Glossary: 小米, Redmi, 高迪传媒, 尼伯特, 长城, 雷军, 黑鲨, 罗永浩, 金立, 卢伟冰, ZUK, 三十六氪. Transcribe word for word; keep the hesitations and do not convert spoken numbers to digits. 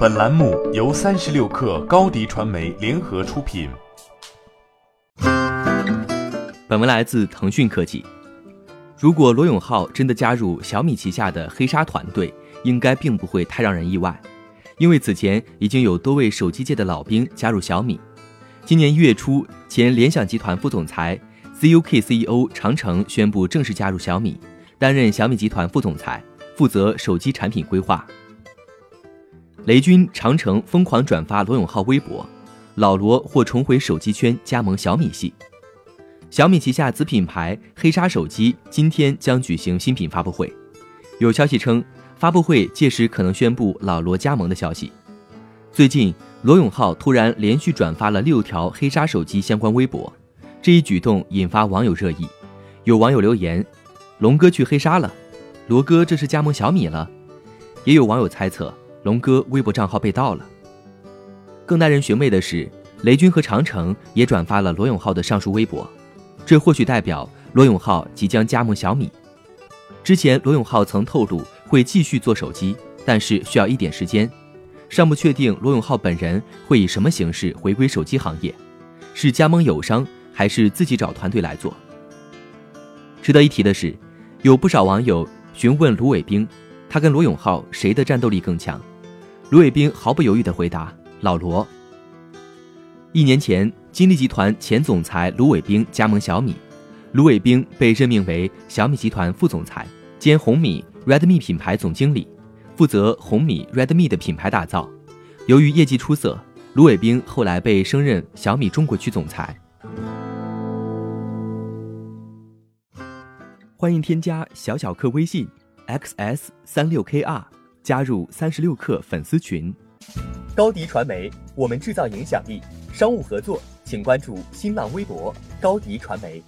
本栏目由三十六氪高迪传媒联合出品。本文来自腾讯科技。如果罗永浩真的加入小米旗下的黑鲨团队，应该并不会太让人意外，因为此前已经有多位手机界的老兵加入小米。今年一月初，前联想集团副总裁 Z U K C E O 长城宣布正式加入小米，担任小米集团副总裁，负责手机产品规划。雷军、长城疯狂转发罗永浩微博，老罗或重回手机圈加盟小米系。小米旗下子品牌黑鲨手机今天将举行新品发布会，有消息称发布会届时可能宣布老罗加盟的消息。最近罗永浩突然连续转发了六条黑鲨手机相关微博，这一举动引发网友热议。有网友留言：龙哥去黑鲨了，罗哥这是加盟小米了。也有网友猜测龙哥微博账号被盗了。更耐人寻味的是，雷军和长城也转发了罗永浩的上述微博，这或许代表罗永浩即将加盟小米。之前罗永浩曾透露会继续做手机，但是需要一点时间，尚不确定罗永浩本人会以什么形式回归手机行业，是加盟友商还是自己找团队来做。值得一提的是，有不少网友询问卢伟冰，他跟罗永浩谁的战斗力更强？卢伟冰毫不犹豫地回答：老罗。一年前，金立集团前总裁卢伟冰加盟小米，卢伟冰被任命为小米集团副总裁兼红米 Redmi 品牌总经理，负责红米 Redmi 的品牌打造。由于业绩出色，卢伟冰后来被升任小米中国区总裁。欢迎添加小小客微信 X S 三六 K R。加入三十六氪粉丝群。高迪传媒，我们制造影响力。商务合作，请关注新浪微博高迪传媒。